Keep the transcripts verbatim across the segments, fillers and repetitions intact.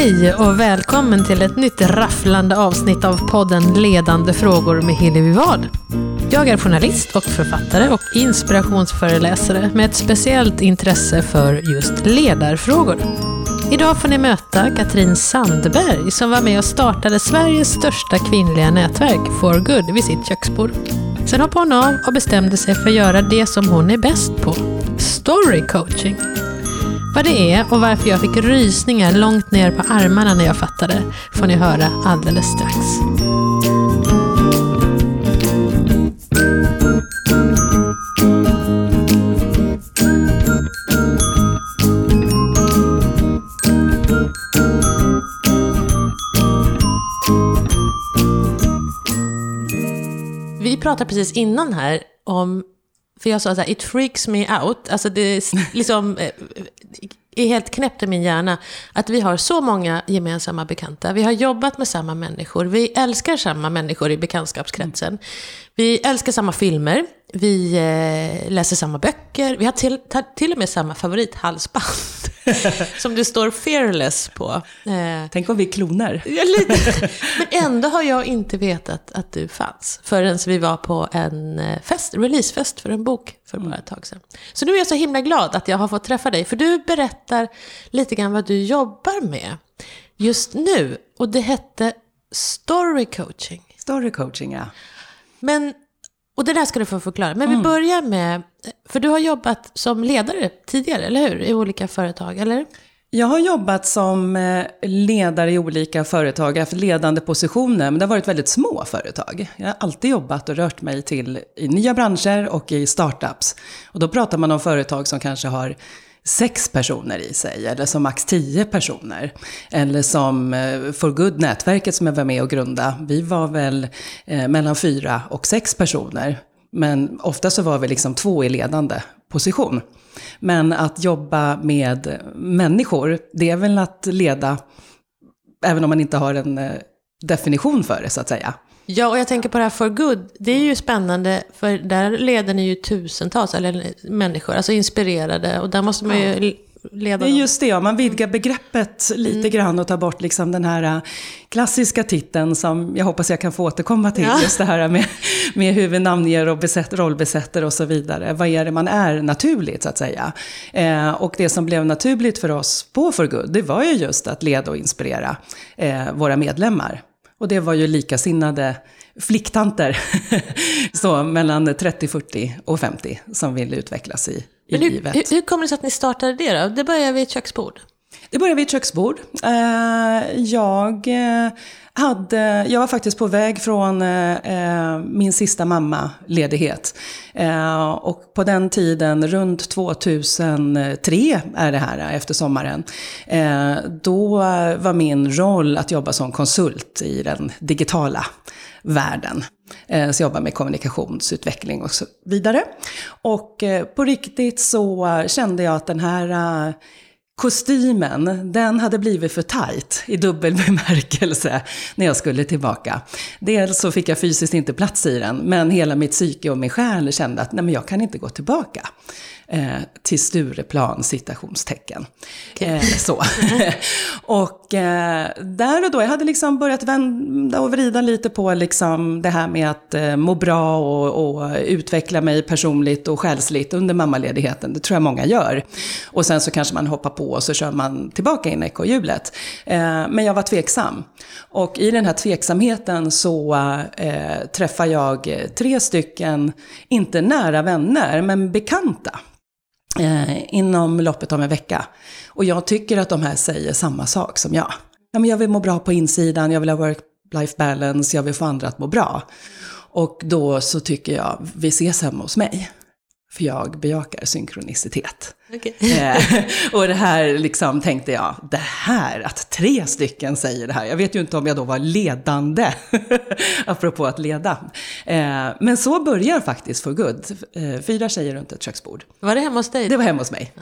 Hej och välkommen till ett nytt rafflande avsnitt av podden Ledande frågor med Hillevi Vard. Jag är journalist och författare och inspirationsföreläsare med ett speciellt intresse för just ledarfrågor. Idag får ni möta Katrin Sandberg som var med och startade Sveriges största kvinnliga nätverk four good vid sitt köksbord. Sen hoppade hon av och bestämde sig för att göra det som hon är bäst på, storycoaching. Vad det är och varför jag fick rysningar långt ner på armarna när jag fattade får ni höra alldeles strax. Vi pratade precis innan här om, för jag sa så här, it freaks me out. Alltså det är liksom är helt knäppt i min hjärna att vi har så många gemensamma bekanta. Vi har jobbat med samma människor. Vi älskar samma människor i bekantskapskretsen. Mm. Vi älskar samma filmer. Vi eh, läser samma böcker. Vi har till, till och med samma favorithalsband som det står Fearless på. Eh, Tänk om vi är kloner. Men ändå har jag inte vetat att du fanns förrän vi var på en fest, releasefest för en bok för bara ett tag sedan. Så nu är jag så himla glad att jag har fått träffa dig, för du berättar lite grann vad du jobbar med just nu. Och det hette Storycoaching. Storycoaching, ja. Men... Och det där ska du få förklara. Men mm. vi börjar med, för du har jobbat som ledare tidigare, eller hur? I olika företag, eller? Jag har jobbat som ledare i olika företag, jag har haft ledande positioner, men det har varit väldigt små företag. Jag har alltid jobbat och rört mig till i nya branscher och i startups. Och då pratar man om företag som kanske har sex personer i sig, eller som max tio personer, eller som four good nätverket som jag var med och grundade. Vi var väl eh, mellan fyra och sex personer, men ofta så var vi liksom två i ledande position. Men att jobba med människor, det är väl att leda, även om man inte har en eh, definition för det, så att säga. Ja, och jag tänker på det här four good. Det är ju spännande, för där leder ni ju tusentals eller människor, alltså inspirerade, och där måste man ju leda. Det är just det, ja. Man vidgar begreppet lite mm. grann och tar bort liksom den här klassiska titeln som jag hoppas jag kan få återkomma till, ja. Just det här med, med hur vi namnger och besätt, rollbesätter och så vidare. Vad är det man är naturligt, så att säga? Eh, och det som blev naturligt för oss på four good, det var ju just att leda och inspirera eh, våra medlemmar. Och det var ju likasinnade flicktanter så mellan trettio, fyrtio och femtio som ville utvecklas i, i hur, livet. Hur, hur kommer det sig att ni startade det då? Det började vid ett köksbord. Det började vid ett köksbord. Jag, hade, jag var faktiskt på väg från min sista mammaledighet. Och på den tiden, runt tjugohundratre är det här, efter sommaren. Då var min roll att jobba som konsult i den digitala världen. Så jag jobbar med kommunikationsutveckling och så vidare. Och på riktigt så kände jag att den här... kostymen, den hade blivit för tajt i dubbel bemärkelse när jag skulle tillbaka. Dels så fick jag fysiskt inte plats i den, men hela mitt psyke och min själ kände att nej, men jag kan inte gå tillbaka eh, till Stureplan, citationstecken. Okay. Eh, så. och eh, där och då, jag hade liksom börjat vända och vrida lite på liksom det här med att eh, må bra och, och utveckla mig personligt och själsligt under mammaledigheten. Det tror jag många gör. Och sen så kanske man hoppar på och så kör man tillbaka in i ekohjulet. Eh, men jag var tveksam. Och i den här tveksamheten så eh, träffar jag tre stycken, inte nära vänner, men bekanta. Eh, inom loppet av en vecka. Och jag tycker att de här säger samma sak som jag. Ja, men jag vill må bra på insidan, jag vill ha work-life balance, jag vill få andra att må bra. Och då så tycker jag, vi ses hemma hos mig. För jag bejakar synkronicitet. Okay. eh, och det här liksom tänkte jag, det här att tre stycken säger det här. Jag vet ju inte om jag då var ledande, apropå att leda. Eh, men så börjar faktiskt four good. Eh, fyra tjejer runt ett köksbord. Var det hemma hos dig? Det var hemma hos mig.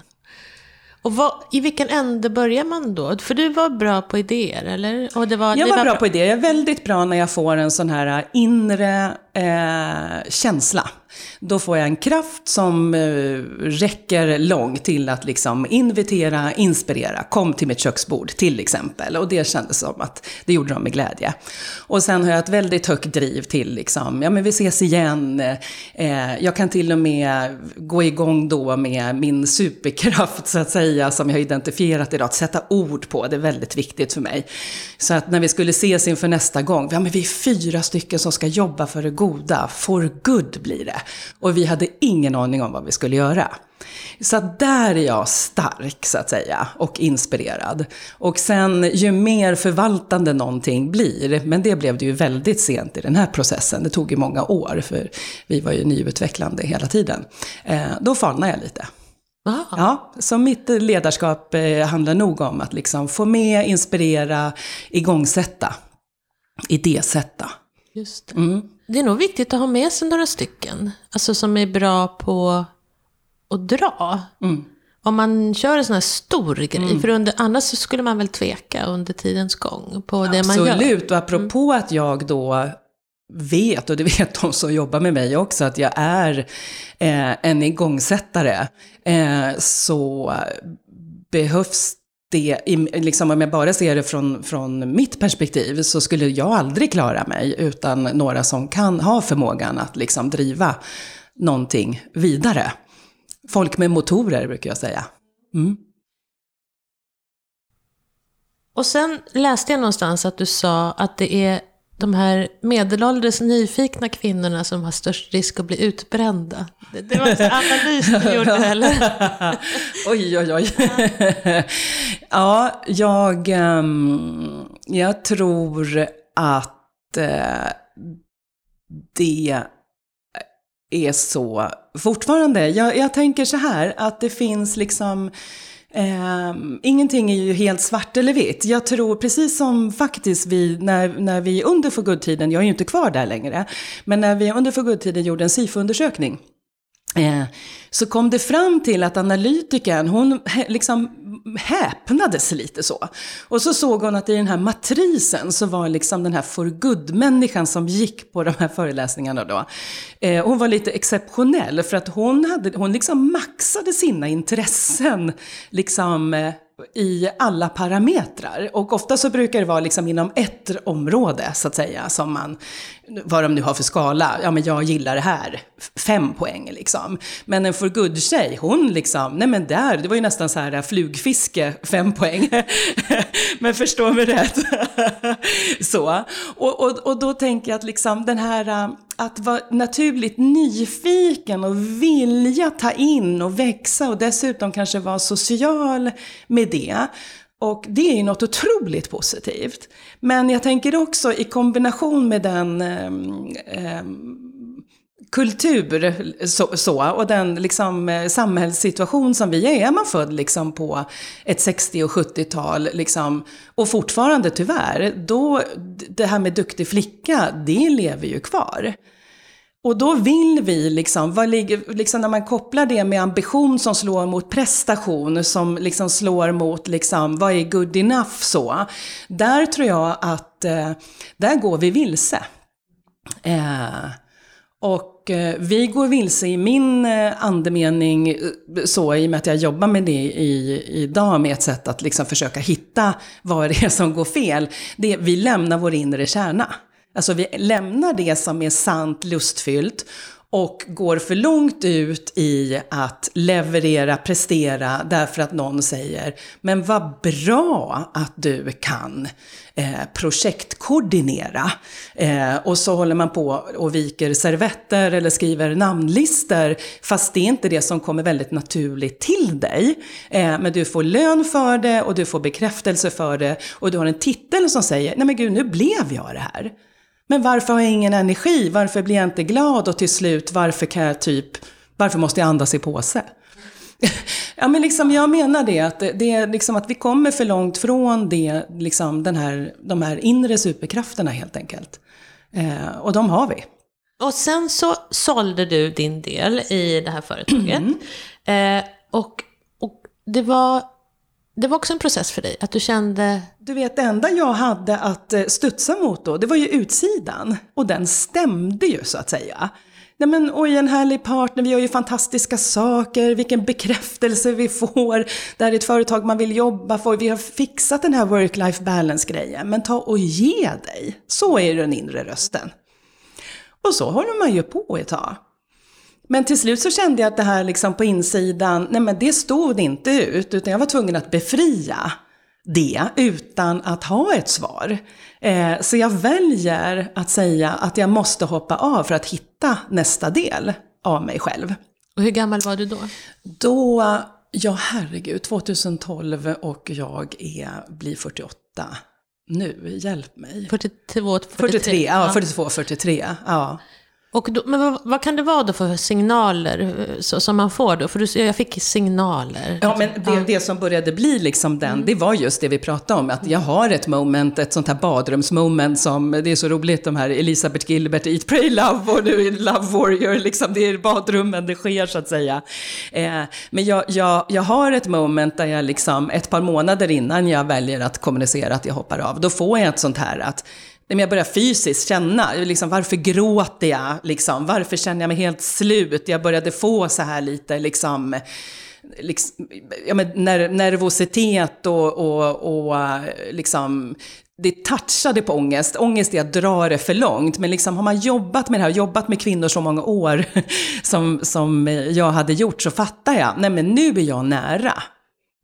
Och vad, i vilken ände börjar man då? För du var bra på idéer, eller? Och det var, jag det var, var bra, bra på idéer. Jag är väldigt bra när jag får en sån här inre eh, känsla. Då får jag en kraft som eh, räcker långt till att liksom invitera, inspirera. Kom till mitt köksbord till exempel. Och det kändes som att det gjorde de med glädje. Och sen har jag ett väldigt högt driv till liksom, ja men vi ses igen. Eh, jag kan till och med gå igång då med min superkraft så att säga, som jag har identifierat idag. Att sätta ord på, det är väldigt viktigt för mig. Så att när vi skulle ses inför nästa gång, ja men vi är fyra stycken som ska jobba för det goda. for good blir det. Och vi hade ingen aning om vad vi skulle göra. Så där är jag stark så att säga och inspirerad. Och sen ju mer förvaltande någonting blir, men det blev det ju väldigt sent i den här processen. Det tog ju många år för vi var ju nyutvecklande hela tiden. Eh, då fallnade jag lite. Aha. Ja, så mitt ledarskap eh, handlar nog om att liksom få med, inspirera, igångsätta, idésätta. Just det. Mm. Det är nog viktigt att ha med sig några stycken, alltså som är bra på att dra. Mm. Om man kör en sån här stor grej, mm. för under, annars så skulle man väl tveka under tidens gång på det Absolut. Man gör. Absolut, och apropå mm. att jag då vet, och det vet de som jobbar med mig också, att jag är eh, en igångsättare, eh, så behövs det, liksom om jag bara ser det från, från mitt perspektiv, så skulle jag aldrig klara mig utan några som kan ha förmågan att liksom driva någonting vidare. Folk med motorer brukar jag säga. Mm. Och sen läste jag någonstans att du sa att det är de här medelålders nyfikna kvinnorna som har störst risk att bli utbrända. Det, det var en analys du gjorde, eller? Oj, oj, oj. Ja, jag, jag tror att det är så fortfarande. Jag, jag tänker så här, att det finns liksom... Eh, ingenting är ju helt svart eller vitt. Jag tror precis som faktiskt vi när, när vi under for good-tiden, jag är ju inte kvar där längre, men när vi under for good-tiden gjorde en SIFO-undersökning eh, så kom det fram till att analytikern, hon liksom häpnades lite så. Och så såg hon att i den här matrisen så var liksom den här for good-människan som gick på de här föreläsningarna då. Eh, hon var lite exceptionell för att hon, hade, hon liksom maxade sina intressen liksom... Eh, i alla parametrar, och ofta så brukar det vara liksom inom ett område så att säga, som man, vad de nu har för skala, ja men jag gillar det här, fem poäng liksom. Men en for good-tjej, hon liksom, nej men där, det var ju nästan så här flugfiske, fem poäng men förstår mig rätt så, och, och, och då tänker jag att liksom den här att vara naturligt nyfiken och vilja ta in och växa, och dessutom kanske vara social med det. Och det är ju något otroligt positivt. Men jag tänker också i kombination med den eh, eh, kultur så, så, och den liksom, samhällssituation som vi är. Är man född liksom, på ett sextio- och sjuttiotal liksom, och fortfarande tyvärr, då det här med duktig flicka, det lever ju kvar. Och då vill vi, liksom, vad ligger, liksom, när man kopplar det med ambition som slår mot prestation, som liksom slår mot liksom, vad är good enough så. Där tror jag att eh, där går vi vilse. Eh, och eh, vi går vilse i min eh, andemening så, i och med att jag jobbar med det i, idag med ett sätt att liksom, försöka hitta vad det är som går fel. Det, vi lämnar vår inre kärna. Alltså vi lämnar det som är sant, lustfyllt, och går för långt ut i att leverera, prestera, därför att någon säger, men vad bra att du kan eh, projektkoordinera. Eh, och så håller man på och viker servetter eller skriver namnlister, fast det är inte det som kommer väldigt naturligt till dig. Eh, men du får lön för det, och du får bekräftelse för det, och du har en titel som säger, nej men gud, nu blev jag det här. Men varför har jag ingen energi? Varför blir jag inte glad? Och till slut, varför kan jag typ... Varför måste jag andas i påse? Ja, men liksom, jag menar det. Att, det är liksom att vi kommer för långt från det, liksom den här, de här inre superkrafterna helt enkelt. Eh, och de har vi. Och sen så sålde du din del i det här företaget. Mm. Eh, och, och det var... Det var också en process för dig, att du kände... Du vet, det enda jag hade att studsa mot då, det var ju utsidan. Och den stämde ju, så att säga. Nej men, oj, en härlig partner, vi gör ju fantastiska saker, vilken bekräftelse vi får. Det här är ett företag man vill jobba för, vi har fixat den här work-life balance-grejen. Men ta och ge dig, så är den inre rösten. Och så håller man ju på ett tag. Men till slut så kände jag att det här liksom på insidan, nej men det stod inte ut, utan jag var tvungen att befria det utan att ha ett svar. Eh, så jag väljer att säga att jag måste hoppa av för att hitta nästa del av mig själv. Och hur gammal var du då? Då, ja herregud, tjugohundratolv, och jag är, blir fyrtioåtta nu, hjälp mig. fyrtiotvå, fyrtiotre, fyrtiotre, ja, fyrtiotvå, fyrtiotre, ja. Och då, men vad, vad kan det vara då för signaler så, som man får då? För du, jag fick signaler. Ja, men det, det som började bli liksom den, mm. det var just det vi pratade om. Att jag har ett moment, ett sånt här badrumsmoment som, det är så roligt, de här Elizabeth Gilbert, Eat Pray Love och nu Love Warrior, liksom, det är badrummen det sker, så att säga. Eh, men jag, jag, jag har ett moment där jag liksom, ett par månader innan jag väljer att kommunicera att jag hoppar av, då får jag ett sånt här att men jag börjar fysiskt känna, liksom, varför gråter jag? Liksom, varför känner jag mig helt slut? Jag började få så här lite liksom, liksom, ja, men ner- nervositet och, och, och liksom, det touchade på ångest. Ångest är att dra det för långt. Men liksom, har man jobbat med det här, jobbat med kvinnor så många år som, som jag hade gjort, så fattar jag. Nej, men nu är jag nära.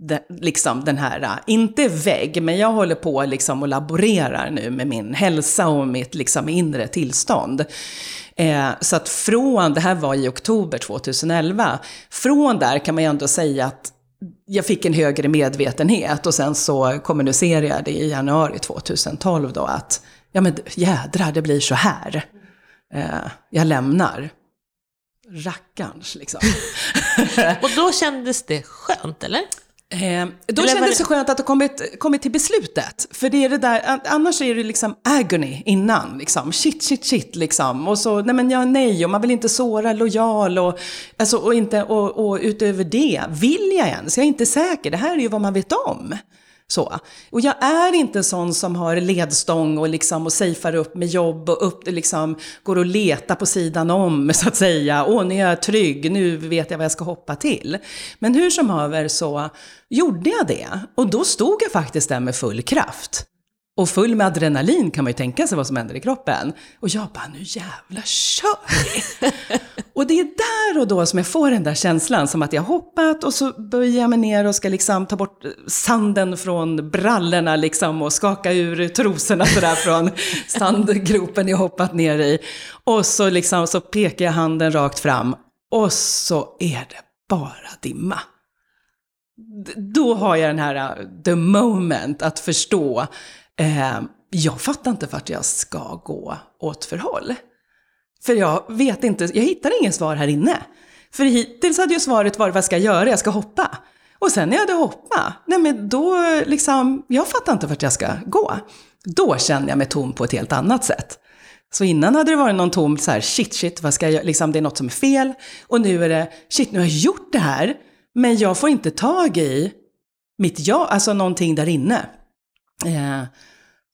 Den, liksom den här, inte vägg, men jag håller på liksom och laborerar nu med min hälsa och mitt liksom inre tillstånd. Eh, så att från, det här var i oktober tjugohundraelva, från där kan man ju ändå säga att jag fick en högre medvetenhet, och sen så kommunicerade jag det i januari tjugohundratolv då att, ja men jädrar, det blir så här. Eh, jag lämnar. Rackarns liksom. Och då kändes det skönt, eller? Eh, då kändes det så skönt att det kommit, kommit till beslutet. För det är det där, annars är det liksom agony innan. Liksom. Shit, shit, shit. Liksom. Och så, nej men ja, nej. Och man vill inte såra lojal. Och, alltså, och, inte, och, och utöver det, vill jag ens? Jag är inte säker. Det här är ju vad man vet om. Så. Och jag är inte sån som har ledstång och, liksom, och safear upp med jobb och upp, liksom, går och letar på sidan om, så att säga. Åh, nu är jag trygg, nu vet jag vad jag ska hoppa till. Men hur som över så gjorde jag det. Och då stod jag faktiskt där med full kraft. Och full med adrenalin, kan man ju tänka sig vad som händer i kroppen. Och jag bara, nu jävla kör. Och det är där och då som jag får den där känslan. Som att jag hoppat och så böjer jag mig ner och ska liksom ta bort sanden från brallorna. Liksom, och skaka ur trosorna sådär från sandgropen jag hoppat ner i. Och så, liksom, så pekar jag handen rakt fram. Och så är det bara dimma. Då har jag den här the moment att förstå. Eh, jag fattar inte vart jag ska gå åt förhåll. För jag vet inte, jag hittar ingen svar här inne. För hittills hade ju svaret varit, vad ska jag göra? Jag ska hoppa. Och sen när jag hade hoppa, nej men då liksom, jag fattar inte vart jag ska gå. Då känner jag mig tom på ett helt annat sätt. Så innan hade det varit någon tom så här, shit, shit, vad ska jag göra? Liksom, det är något som är fel. Och nu är det, shit, nu har jag gjort det här. Men jag får inte tag i mitt jag, alltså någonting där inne. Eh,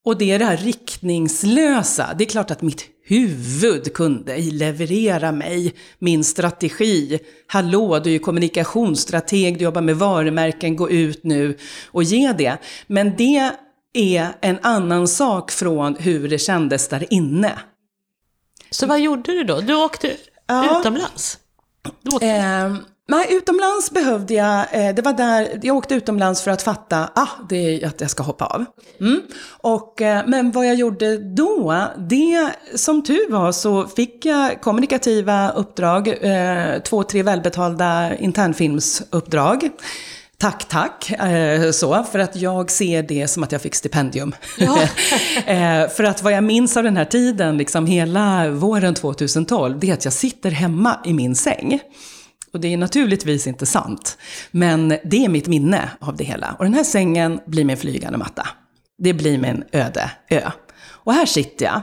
och det är det här riktningslösa. Det är klart att mitt huvud kunde leverera mig min strategi. Hallå, du är ju kommunikationsstrateg, du jobbar med varumärken, gå ut nu och ge det. Men det är en annan sak från hur det kändes där inne. Så vad gjorde du då? Du åkte ja. utomlands? Du åkte. Eh, Nej, utomlands behövde jag, det var där, jag åkte utomlands för att fatta att ah, det är att jag ska hoppa av. Mm. Och, men vad jag gjorde då, det som tur var så fick jag kommunikativa uppdrag, eh, två, tre välbetalda internfilmsuppdrag. Tack, tack. Eh, så, för att jag ser det som att jag fick stipendium. Ja. eh, för att vad jag minns av den här tiden, liksom hela våren tjugohundratolv, det är att jag sitter hemma i min säng. Och det är naturligtvis inte sant. Men det är mitt minne av det hela. Och den här sängen blir min flygande matta. Det blir min öde ö. Och här sitter jag.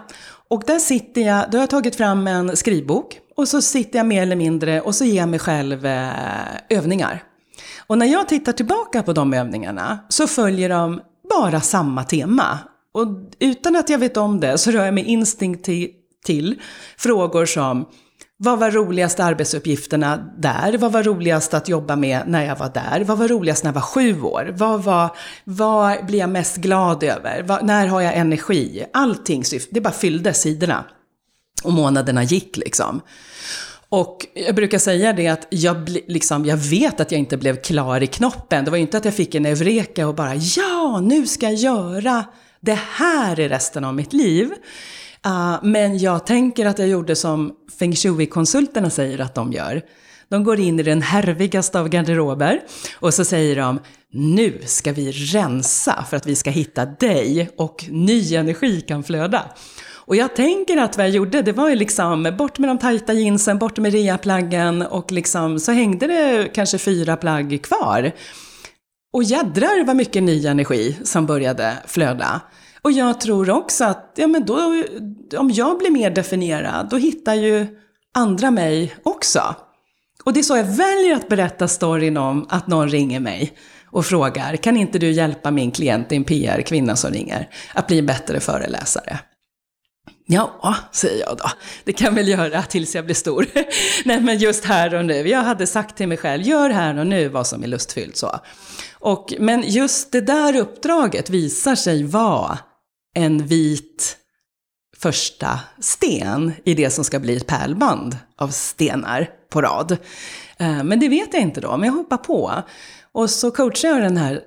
Och där sitter jag, då har jag tagit fram en skrivbok. Och så sitter jag mer eller mindre och så ger jag mig själv eh, övningar. Och när jag tittar tillbaka på de övningarna så följer de bara samma tema. Och utan att jag vet om det så rör jag mig instinktivt till frågor som: vad var roligaste arbetsuppgifterna där? Vad var roligast att jobba med när jag var där? Vad var roligast när jag var sju år? Vad, var, vad blir jag mest glad över? Vad, när har jag energi? Allting, det bara fyllde sidorna. Och månaderna gick liksom. Och jag brukar säga det att jag, liksom, jag vet att jag inte blev klar i knoppen. Det var ju inte att jag fick en eureka och bara ja, nu ska jag göra det här i resten av mitt liv. Uh, men jag tänker att jag gjorde som feng shui-konsulterna säger att de gör. De går in i den härvigaste av garderober och så säger de: nu ska vi rensa för att vi ska hitta dig och ny energi kan flöda. Och jag tänker att vad jag gjorde, det var ju liksom bort med de tajta jeansen, bort med reaplaggen och liksom så hängde det kanske fyra plagg kvar. Och jädrar vad mycket ny energi som började flöda. Och jag tror också att ja, men då, om jag blir mer definierad, då hittar ju andra mig också. Och det är så jag väljer att berätta storyn om att någon ringer mig och frågar: kan inte du hjälpa min klient, en P R-kvinna som ringer, att bli en bättre föreläsare? Ja, säger jag då. Det kan väl göra tills jag blir stor. Nej, men just här och nu. Jag hade sagt till mig själv: gör här och nu vad som är lustfyllt så. Och, men just det där uppdraget visar sig vara en vit första sten i det som ska bli ett pärlband av stenar på rad. Men det vet jag inte då, men jag hoppar på. Och så coachar jag den här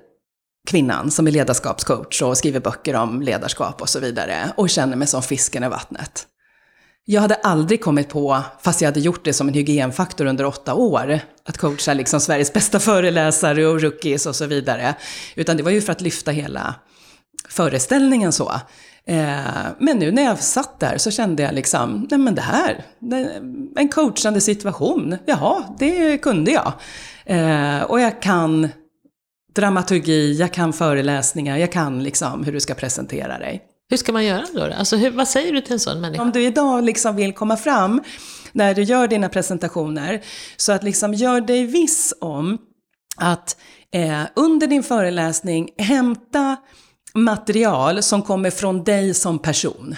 kvinnan som är ledarskapscoach och skriver böcker om ledarskap och så vidare. Och känner mig som fisken i vattnet. Jag hade aldrig kommit på, fast jag hade gjort det som en hygienfaktor under åtta år, att coacha liksom Sveriges bästa föreläsare och rookies och så vidare. Utan det var ju för att lyfta hela föreställningen så. Men nu när jag satt där så kände jag liksom, nej men det här, en coachande situation, jaha, det kunde jag. Och jag kan dramaturgi, jag kan föreläsningar, jag kan liksom hur du ska presentera dig. Hur ska man göra då? Alltså, hur, vad säger du till en sån människa? Om du idag liksom vill komma fram när du gör dina presentationer, så att liksom gör dig viss om att eh, under din föreläsning hämta material som kommer från dig som person.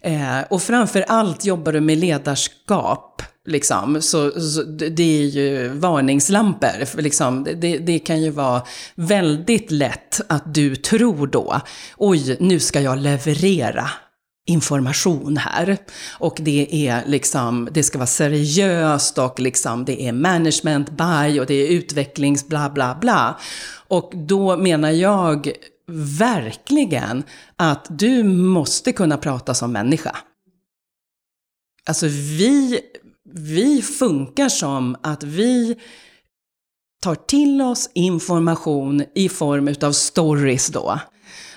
Eh, och framför allt jobbar du med ledarskap. Liksom. Så, så det är ju varningslampor. Liksom. Det, det kan ju vara väldigt lätt att du tror då: oj, nu ska jag leverera information här. Och det är liksom, det ska vara seriöst och liksom, det är management by och det är utvecklings bla bla bla. Och då menar jag verkligen att du måste kunna prata som människa. Alltså vi... Vi funkar som att vi tar till oss information i form av stories då.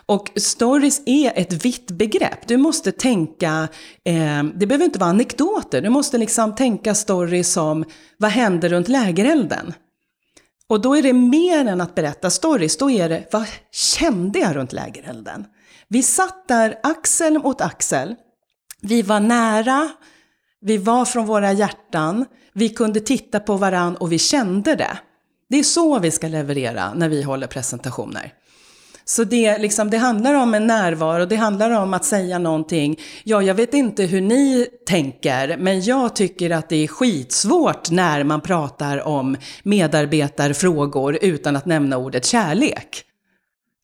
Och stories är ett vitt begrepp. Du måste tänka, eh, det behöver inte vara anekdoter. Du måste liksom tänka stories som: vad händer runt lägerelden? Och då är det mer än att berätta stories. Då är det: vad kände jag runt lägerelden? Vi satt där axel mot axel. Vi var nära. Vi var från våra hjärtan, vi kunde titta på varann och vi kände det. Det är så vi ska leverera när vi håller presentationer. Så det, liksom, det handlar om en närvaro, det handlar om att säga någonting. Ja, jag vet inte hur ni tänker, men jag tycker att det är skitsvårt när man pratar om medarbetarfrågor utan att nämna ordet kärlek.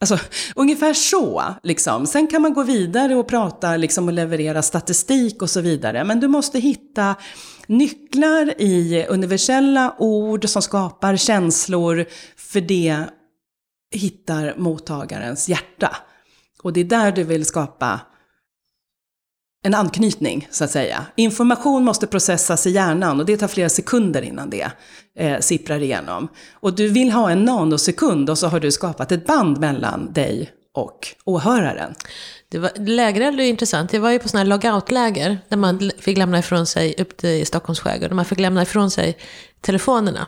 Alltså, ungefär så liksom. Sen kan man gå vidare och prata liksom, och leverera statistik och så vidare. Men du måste hitta nycklar i universella ord som skapar känslor, för det hittar mottagarens hjärta. Och det är där du vill skapa en anknytning så att säga. Information måste processas i hjärnan och det tar flera sekunder innan det eh, sipprar igenom. Och du vill ha en nanosekund och så har du skapat ett band mellan dig och åhöraren. Det var, lägereld är intressant. Det var ju på sådana här logoutläger där man fick lämna ifrån sig upp till Stockholms skärgård. Där man fick lämna ifrån sig telefonerna.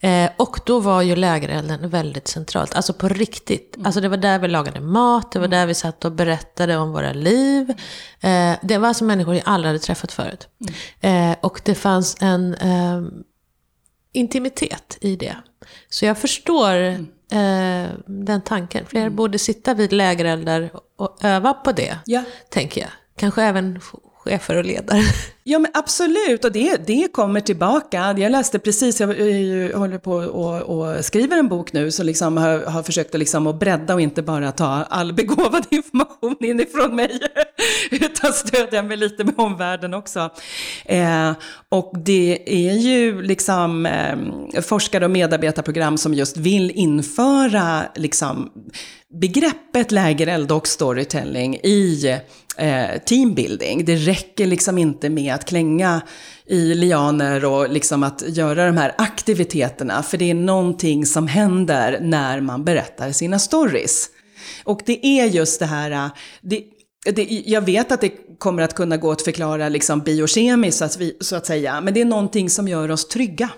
Eh, och då var ju lägerelden väldigt centralt, alltså på riktigt. Alltså det var där vi lagade mat, det var där vi satt och berättade om våra liv. Eh, det var alltså människor jag aldrig hade träffat förut. Eh, och det fanns en eh, intimitet i det. Så jag förstår mm. eh, den tanken. Fler mm. borde sitta vid lägereldar och öva på det, ja. tänker jag. Kanske även chefer och ledare. Ja, men absolut. Och det, det kommer tillbaka. Jag läste precis, jag, jag håller på och, och skriver en bok nu, så liksom har, har försökt att, liksom att bredda och inte bara ta all begåvad information inifrån mig, utan stödja mig lite med omvärlden också. Eh, och det är ju liksom eh, forskare och medarbetarprogram som just vill införa liksom begreppet lägereld och storytelling i eh, teambuilding. Det räcker liksom inte med att klänga i lianer och liksom att göra de här aktiviteterna, för det är någonting som händer när man berättar sina stories. Och det är just det här, det, det, jag vet att det kommer att kunna gå att förklara liksom biokemiskt så att, vi, så att säga, men det är någonting som gör oss trygga.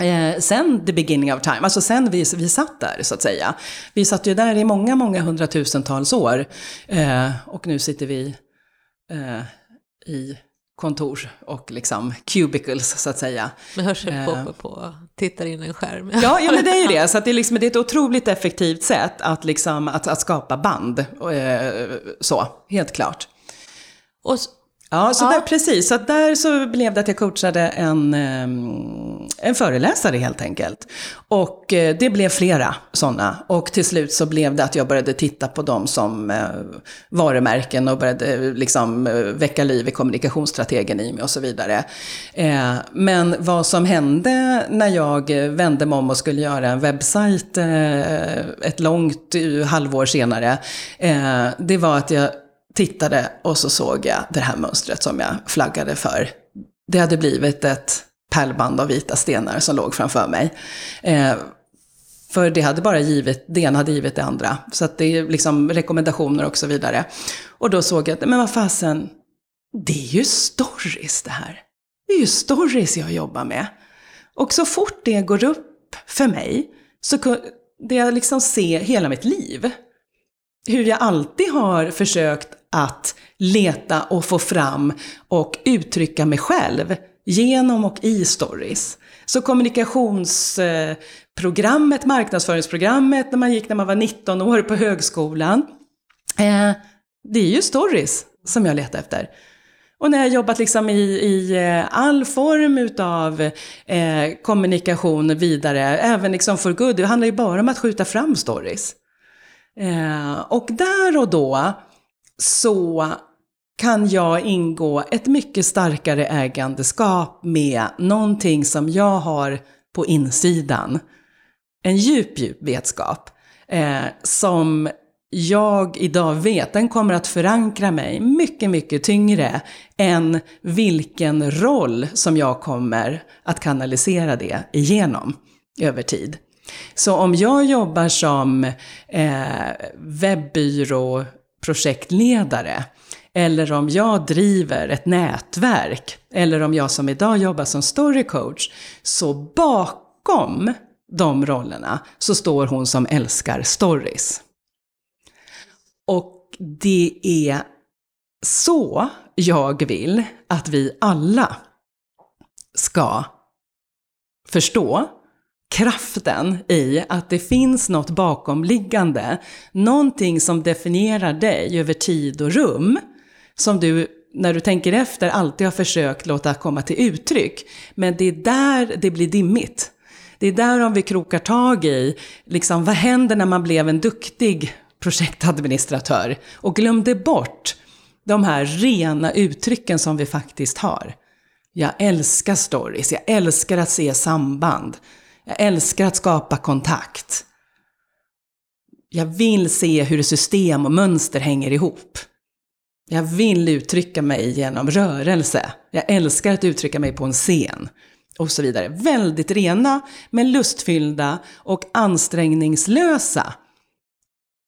Eh, sen the beginning of time, alltså sen vi, vi satt där så att säga. Vi satt ju där i många, många hundratusentals år eh, och nu sitter vi eh, i kontor och liksom cubicles så att säga. Med hörselpåpor på och tittar in en skärm. Ja, ja men det är ju det. Så att det, är liksom, det är ett otroligt effektivt sätt att, liksom, att, att skapa band. Så, helt klart. Och så, ja, så ja. Där, precis. Så där så blev det att jag coachade en, en föreläsare helt enkelt. Och det blev flera sådana. Och till slut så blev det att jag började titta på dem som varumärken och började liksom väcka liv i kommunikationsstrategen i mig och så vidare. Men vad som hände när jag vände mig om och skulle göra en webbsajt ett långt halvår senare, det var att jag tittade och så såg jag det här mönstret som jag flaggade för. Det hade blivit ett pärlband av vita stenar som låg framför mig. Eh, för det hade bara givit, det ena hade givit det andra. Så att det är liksom rekommendationer och så vidare. Och då såg jag att, men vad fasen, det är ju stories det här. Det är ju stories jag jobbar med. Och så fort det går upp för mig så kunde jag liksom se hela mitt liv. Hur jag alltid har försökt att leta och få fram och uttrycka mig själv genom och i stories. Så kommunikationsprogrammet, marknadsföringsprogrammet när man gick när man var nitton år på högskolan. Eh, det är ju stories som jag letar efter. Och när jag jobbat liksom i, i all form utav eh, kommunikation vidare, även liksom för good, det handlar ju bara om att skjuta fram stories. Eh, och där och då så kan jag ingå ett mycket starkare ägandeskap med någonting som jag har på insidan. En djup, djup vetskap eh, som jag idag vet, den kommer att förankra mig mycket, mycket tyngre än vilken roll som jag kommer att kanalisera det igenom över tid. Så om jag jobbar som eh, webbyråprojektledare, eller om jag driver ett nätverk, eller om jag som idag jobbar som storycoach, så bakom de rollerna så står hon som älskar stories. Och det är så jag vill att vi alla ska förstå kraften i att det finns något bakomliggande, någonting som definierar dig över tid och rum, som du när du tänker efter alltid har försökt låta komma till uttryck, men det är där det blir dimmigt. Det är där om vi krokar tag i liksom, vad händer när man blev en duktig projektadministratör och glömde bort de här rena uttrycken som vi faktiskt har. Jag älskar stories, jag älskar att se samband. Jag älskar att skapa kontakt. Jag vill se hur system och mönster hänger ihop. Jag vill uttrycka mig genom rörelse. Jag älskar att uttrycka mig på en scen. Och så vidare. Väldigt rena, men lustfyllda och ansträngningslösa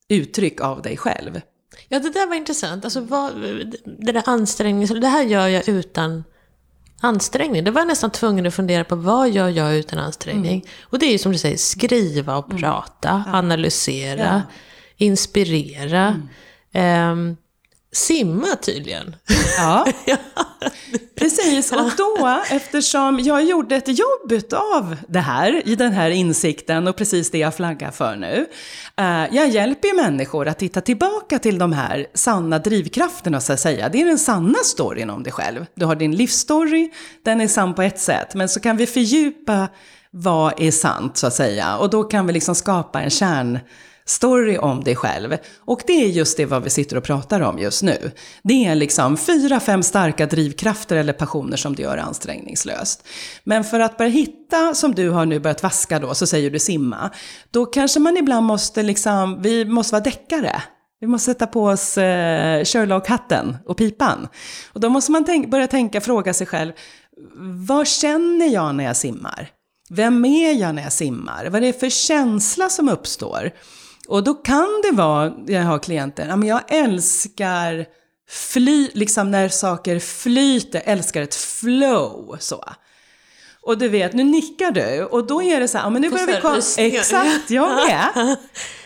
uttryck av dig själv. Ja, det där var intressant. Alltså, vad, det där ansträngningslösa, det här gör jag utan ansträngning. Det var nästan tvungen att fundera på vad gör jag utan ansträngning. Mm. Och det är ju som du säger, skriva och prata, mm. analysera, ja. inspirera. Mm. Um, simma tydligen. Ja, precis. Och då, eftersom jag gjorde ett jobb av det här, i den här insikten och precis det jag flaggar för nu. Jag hjälper ju människor att titta tillbaka till de här sanna drivkrafterna, så att säga. Det är den sanna storyn om dig själv. Du har din livsstory, den är sann på ett sätt. Men så kan vi fördjupa vad är sant, så att säga. Och då kan vi liksom skapa en kärn... story om dig själv. Och det är just det vad vi sitter och pratar om just nu. Det är liksom fyra, fem starka drivkrafter eller passioner som du gör ansträngningslöst. Men för att börja hitta, som du har nu börjat vaska då, så säger du simma. Då kanske man ibland måste liksom, vi måste vara däckare. Vi måste sätta på oss eh, Sherlock-hatten och pipan. Och då måste man tänk, börja tänka, fråga sig själv. Vad känner jag när jag simmar? Vem är jag när jag simmar? Vad är det för känsla som uppstår? Och då kan det vara, jag har klienter, ja, men jag älskar fly, liksom när saker flyter, älskar ett flow, så. Och du vet, nu nickar du, och då är det så här, ja, men nu börjar vi komma, exakt, jag med.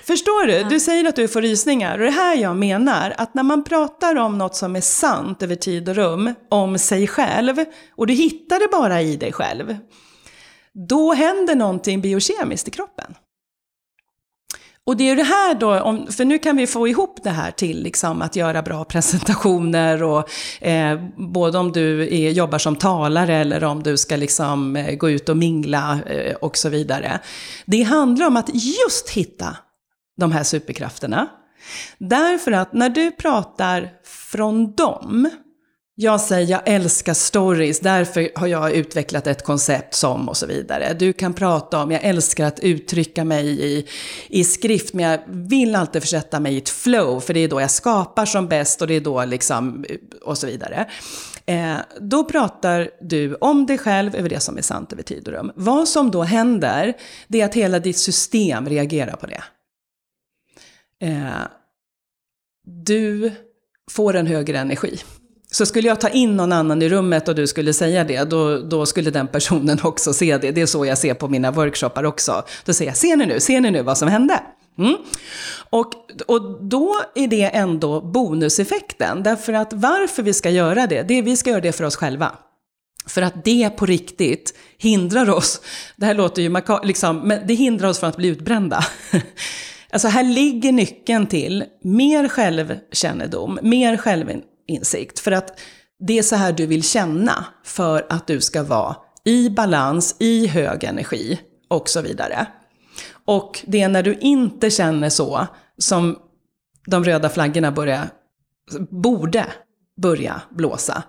Förstår du? Du säger att du får rysningar, och det här jag menar, att när man pratar om något som är sant över tid och rum, om sig själv, och du hittar det bara i dig själv, då händer någonting biokemiskt i kroppen. Och det är det här då, om, för nu kan vi få ihop det här till liksom, att göra bra presentationer och eh, både om du är, jobbar som talare eller om du ska liksom, eh, gå ut och mingla eh, och så vidare. Det handlar om att just hitta de här superkrafterna. Därför att när du pratar från dem, jag säger jag älskar stories, därför har jag utvecklat ett koncept som och så vidare. Du kan prata om, jag älskar att uttrycka mig i, i skrift, men jag vill alltid försätta mig i ett flow, för det är då jag skapar som bäst och det är då liksom och så vidare. Eh, då pratar du om dig själv över det som är sant över tid och rum. Vad som då händer, det är att hela ditt system reagerar på det. Eh, du får en högre energi. Så skulle jag ta in någon annan i rummet och du skulle säga det, då, då skulle den personen också se det. Det är så jag ser på mina workshoppar också. Då säger jag, ser ni nu, ser ni nu vad som hände? Mm. Och, och då är det ändå bonuseffekten. Därför att varför vi ska göra det, det är vi ska göra det för oss själva. För att det på riktigt hindrar oss, det här låter ju maka- liksom, men det hindrar oss från att bli utbrända. Alltså här ligger nyckeln till mer självkännedom, mer självinsikt. Insikt. För att det är så här du vill känna för att du ska vara i balans, i hög energi och så vidare. Och det är när du inte känner så som de röda flaggorna börjar, borde börja blåsa.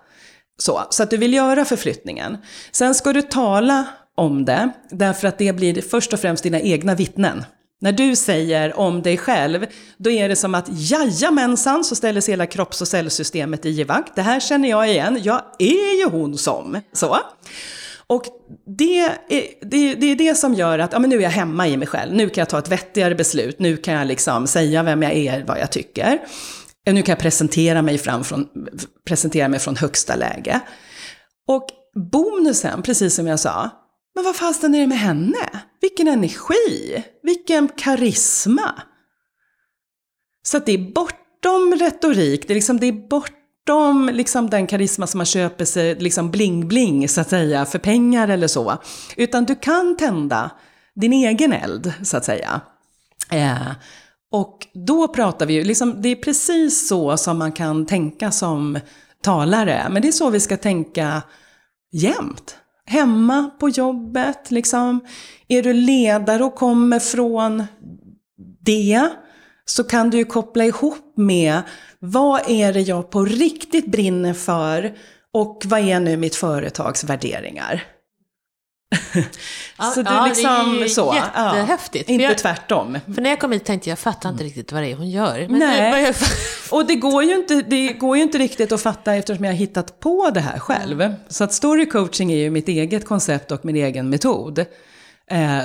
Så, så att du vill göra förflyttningen. Sen ska du tala om det, därför att det blir först och främst dina egna vittnen. När du säger om dig själv, då är det som att jajamensan, så ställer sig hela kropps- och cellsystemet i givakt. Det här känner jag igen, jag är ju hon som. Så. Och det är det, det är det som gör att ja, men nu är jag hemma i mig själv, nu kan jag ta ett vettigare beslut, nu kan jag liksom säga vem jag är, vad jag tycker. Nu kan jag presentera mig, fram från, presentera mig från högsta läge. Och bonusen, precis som jag sa, men vad fasen är det med henne? Vilken energi, vilken karisma. Så att det är bortom retorik, det är, liksom, det är bortom liksom, den karisma som man köper sig liksom bling-bling så att säga, för pengar eller så. Utan du kan tända din egen eld så att säga. Eh, och då pratar vi ju, liksom, det är precis så som man kan tänka som talare. Men det är så vi ska tänka jämt. Hemma, på jobbet, liksom. Är du ledare och kommer från det, så kan du ju koppla ihop med vad är det jag på riktigt brinner för och vad är nu mitt företags värderingar. Ja, så du ja, liksom, det är ju så, jättehäftigt. Ja, inte jag, tvärtom. För när jag kom hit tänkte jag, jag fattar inte riktigt vad det är hon gör. Men nej, jag... och det går, ju inte, det går ju inte riktigt att fatta eftersom jag har hittat på det här själv. Så att storycoaching är ju mitt eget koncept och min egen metod.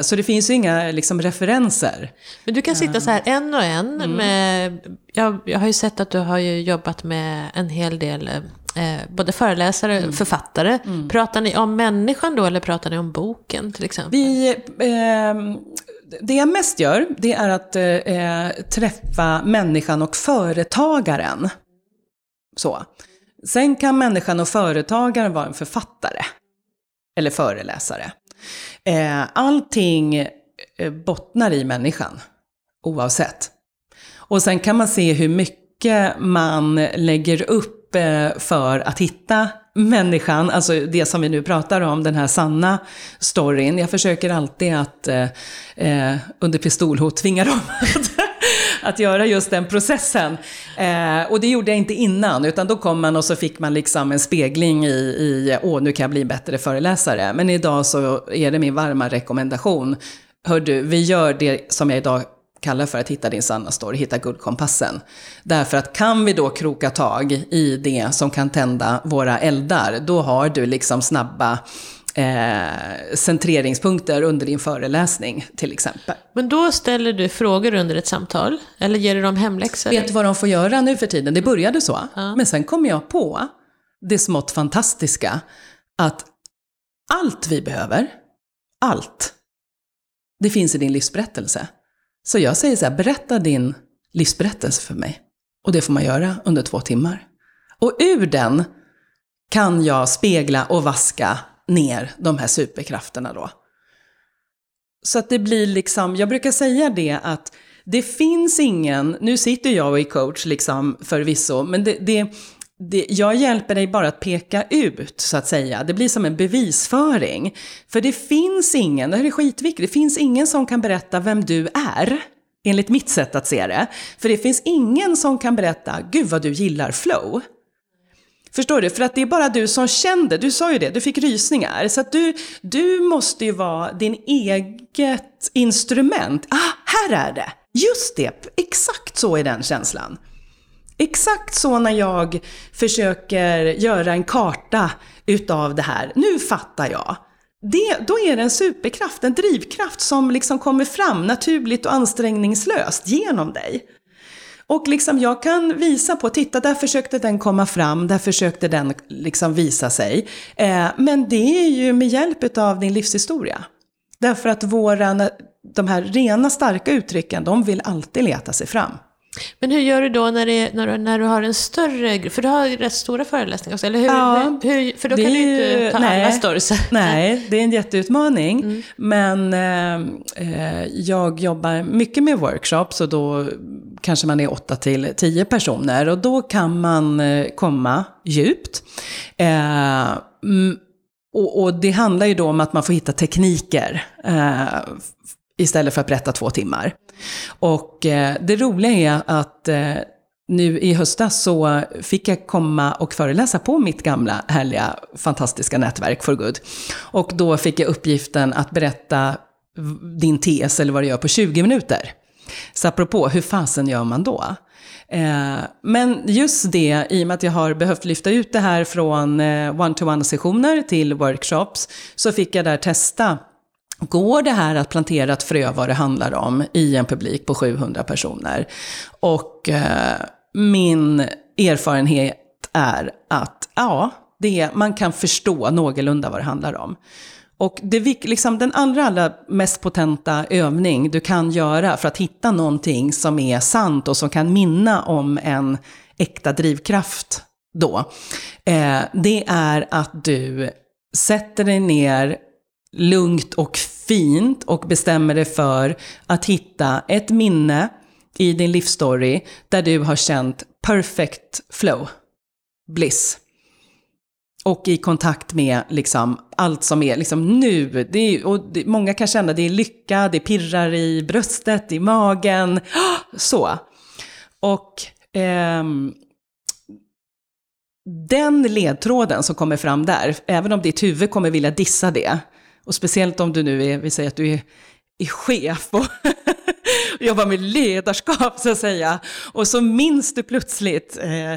Så det finns ju inga liksom, referenser. Men du kan sitta så här en och en. Mm. Med, jag, jag har ju sett att du har ju jobbat med en hel del... Eh, både föreläsare och mm. författare. Mm. Pratar ni om människan då eller pratar ni om boken till exempel? Vi, eh, det jag mest gör det är att eh, träffa människan och företagaren. Så. Sen kan människan och företagaren vara en författare eller föreläsare. Allting bottnar i människan oavsett. Och sen kan man se hur mycket man lägger upp för att hitta människan, alltså det som vi nu pratar om, den här sanna storyn. Jag försöker alltid att eh, under pistolhot tvinga dem att, att göra just den processen. Eh, och det gjorde jag inte innan, utan då kom man och så fick man liksom en spegling i, i åh, nu kan jag bli en bättre föreläsare. Men idag så är det min varma rekommendation. Hör du, vi gör det som jag idag kallar för att hitta din sanna story, hitta guldkompassen. Därför att kan vi då kroka tag i det som kan tända våra eldar, då har du liksom snabba eh, centreringspunkter under din föreläsning till exempel. Men då ställer du frågor under ett samtal eller ger du dem hemläxor? Vet vad de får göra nu för tiden? Det började så. Ja. Men sen kom jag på det smått fantastiska att allt vi behöver, allt, det finns i din livsberättelse. Så jag säger så här, berätta din livsberättelse för mig. Och det får man göra under två timmar. Och ur den kan jag spegla och vaska ner de här superkrafterna då. Så att det blir liksom, jag brukar säga det att det finns ingen, nu sitter jag och är coach liksom förvisso, men det, det, det, jag hjälper dig bara att peka ut så att säga. Det blir som en bevisföring. För det finns ingen, det här är skitviktigt, det finns ingen som kan berätta vem du är, enligt mitt sätt att se det. För det finns ingen som kan berätta, gud vad du gillar flow. Förstår du? För att det är bara du som kände, du sa ju det, du fick rysningar. Så att du, du måste ju vara din eget instrument. Ah, här är det! Just det, exakt så är den känslan. Exakt så när jag försöker göra en karta utav det här. Nu fattar jag. Det, då är det en superkraft, en drivkraft som liksom kommer fram naturligt och ansträngningslöst genom dig. Och liksom jag kan visa på, titta där försökte den komma fram, där försökte den liksom visa sig. Eh, men det är ju med hjälp av din livshistoria. Därför att våra, de här rena starka uttrycken, de vill alltid leta sig fram. Men hur gör du då när, det, när, du, när du har en större, för du har rätt stora föreläsningar också, eller hur? Ja, hur för då kan du inte ta nej, alla stories. Nej, det är en jätteutmaning. Mm. Men eh, jag jobbar mycket med workshops och då kanske man är åtta till tio personer och då kan man komma djupt. Eh, och, och det handlar ju då om att man får hitta tekniker eh, istället för att berätta två timmar. Och eh, det roliga är att eh, nu i höstas så fick jag komma och föreläsa på mitt gamla, härliga, fantastiska nätverk four good. Och då fick jag uppgiften att berätta din tes eller vad du gör på tjugo minuter. Så apropå, hur fasen gör man då? Eh, men just det, i och med att jag har behövt lyfta ut det här från eh, one-to-one-sessioner till workshops så fick jag där testa. Går det här att plantera ett frö vad det handlar om i en publik på sjuhundra personer? Och eh, min erfarenhet är att ja, det, man kan förstå någorlunda vad det handlar om. Och det liksom den allra, allra mest potenta övning du kan göra för att hitta någonting som är sant och som kan minna om en äkta drivkraft då. Eh, det är att du sätter dig ner lugnt och fint och bestämmer dig för att hitta ett minne i din livsstory där du har känt perfect flow, bliss och i kontakt med liksom allt som är liksom nu. Det är, och det, många kan känna det är lycka, det pirrar i bröstet, i magen så. Och ehm, den ledtråden som kommer fram där, även om ditt huvud kommer vilja dissa det. Och speciellt om du nu är, vi säger att du är, är chef och jobbar med ledarskap så att säga. Och så minns du plötsligt eh,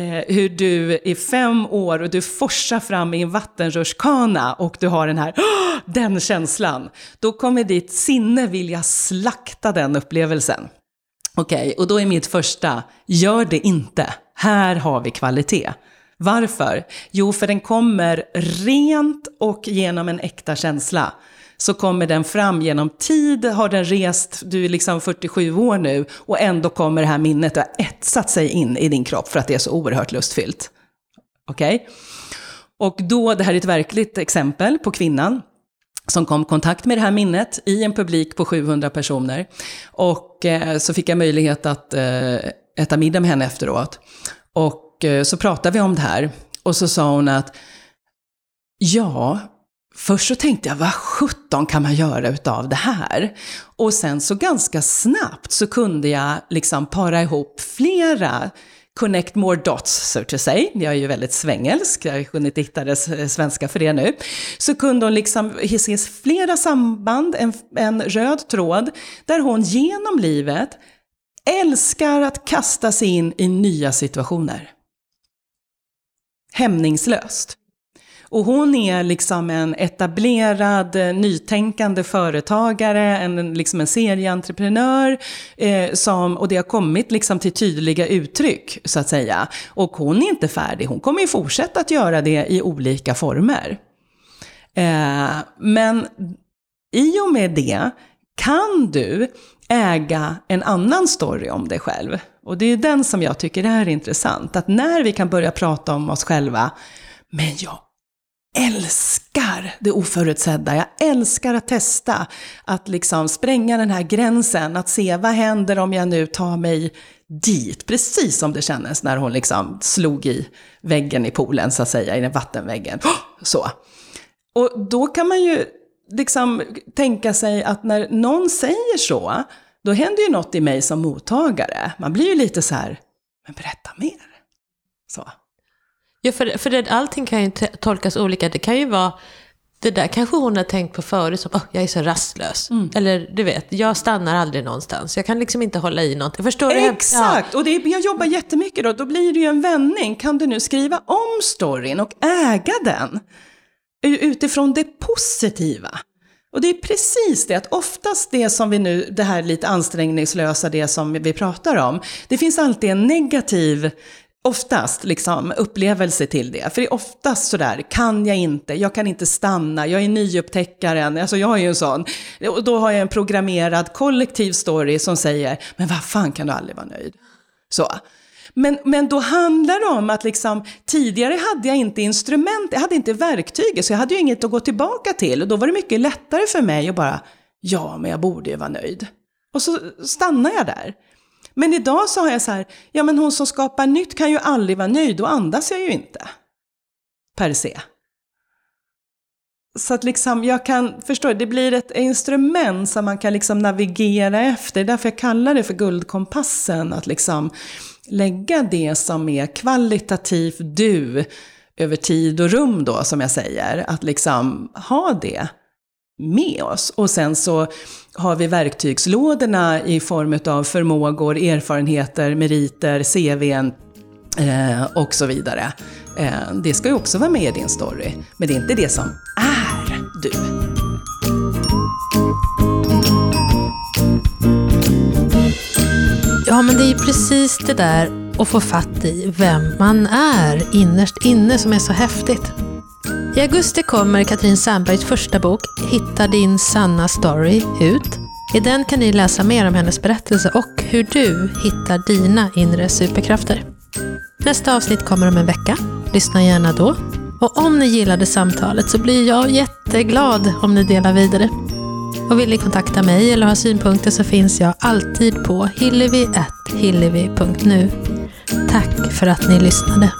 eh, hur du är fem år och du forsar fram i en vattenrörskana och du har den här, oh, den känslan. Då kommer ditt sinne vilja slakta den upplevelsen. Okej, okay, och då är mitt första, gör det inte. Här har vi kvalitet. Varför? Jo, för den kommer rent och genom en äkta känsla. så kommer den fram genom tid, har den rest, du är liksom fyrtiosju år nu och ändå kommer det här minnet att ha etsat sig in i din kropp för att det är så oerhört lustfyllt. Okej? Okay? Och då, det här är ett verkligt exempel på kvinnan som kom i kontakt med det här minnet i en publik på sjuhundra personer. Och eh, så fick jag möjlighet att eh, äta middag med henne efteråt. Och eh, så pratade vi om det här. Och så sa hon att ja, först så tänkte jag, vad sjutton kan man göra utav det här? Och sen så ganska snabbt så kunde jag liksom para ihop flera, connect more dots, så att säga. Jag är ju väldigt svängelsk, jag kunde inte hitta det svenska för det nu. Så kunde hon liksom se flera samband, en, en röd tråd, där hon genom livet älskar att kasta sig in i nya situationer. Hämningslöst. Och hon är liksom en etablerad, nytänkande företagare, en, liksom en serieentreprenör eh, som, och det har kommit liksom till tydliga uttryck så att säga. Och hon är inte färdig, hon kommer ju fortsätta att göra det i olika former. Eh, men i och med det kan du äga en annan story om dig själv. Och det är den som jag tycker är intressant, att när vi kan börja prata om oss själva, men jag älskar det oförutsedda. Jag älskar att testa, att liksom spränga den här gränsen, att se vad händer om jag nu tar mig dit. Precis som det kändes när hon liksom slog i väggen i poolen, så att säga, i den vattenväggen. Så. Och då kan man ju liksom tänka sig att när någon säger så, då händer ju något i mig som mottagare. Man blir ju lite så här, men berätta mer. Så. Ja, för, för det, allting kan ju tolkas olika. Det kan ju vara, det där kanske hon har tänkt på förut som, oh, jag är så rastlös. Mm. Eller du vet, jag stannar aldrig någonstans. Jag kan liksom inte hålla i något. Jag förstår det. Exakt, ja. Och det, jag jobbar jättemycket då. Då blir det ju en vändning. Kan du nu skriva om storyn och äga den utifrån det positiva? Och det är precis det, att oftast det som vi nu, det här lite ansträngningslösa, det som vi pratar om, det finns alltid en negativ oftast liksom upplevelse till det. För det är oftast sådär, kan jag inte, jag kan inte stanna, jag är nyupptäckaren, alltså jag är ju en sån. Och då har jag en programmerad kollektiv story som säger, men vad fan kan du aldrig vara nöjd? Så. Men, men då handlar det om att liksom, tidigare hade jag inte instrument, jag hade inte verktyg, så jag hade ju inget att gå tillbaka till. Och då var det mycket lättare för mig att bara, ja men jag borde ju vara nöjd. Och så stannar jag där. Men idag så har jag så här, ja men hon som skapar nytt kan ju aldrig vara nöjd, och andas jag ju inte. Per se. Så att liksom jag kan, förstår, det blir ett instrument som man kan liksom navigera efter. Därför jag kallar det för guldkompassen, att liksom lägga det som är kvalitativt du över tid och rum då, som jag säger. Att liksom ha det med oss. Och sen så har vi verktygslådorna i form av förmågor, erfarenheter, meriter, C V:n eh, och så vidare. Eh, det ska ju också vara med i din story. Men det är inte det som är du. Ja, men det är precis det där att få fatt i vem man är innerst inne som är så häftigt. I augusti kommer Katrin Sandbergs första bok, Hitta din sanna story, ut. I den kan ni läsa mer om hennes berättelse och hur du hittar dina inre superkrafter. Nästa avsnitt kommer om en vecka. Lyssna gärna då. Och om ni gillade samtalet så blir jag jätteglad om ni delar vidare. Och vill ni kontakta mig eller ha synpunkter så finns jag alltid på hillevi at hillevi punkt nu. Tack för att ni lyssnade.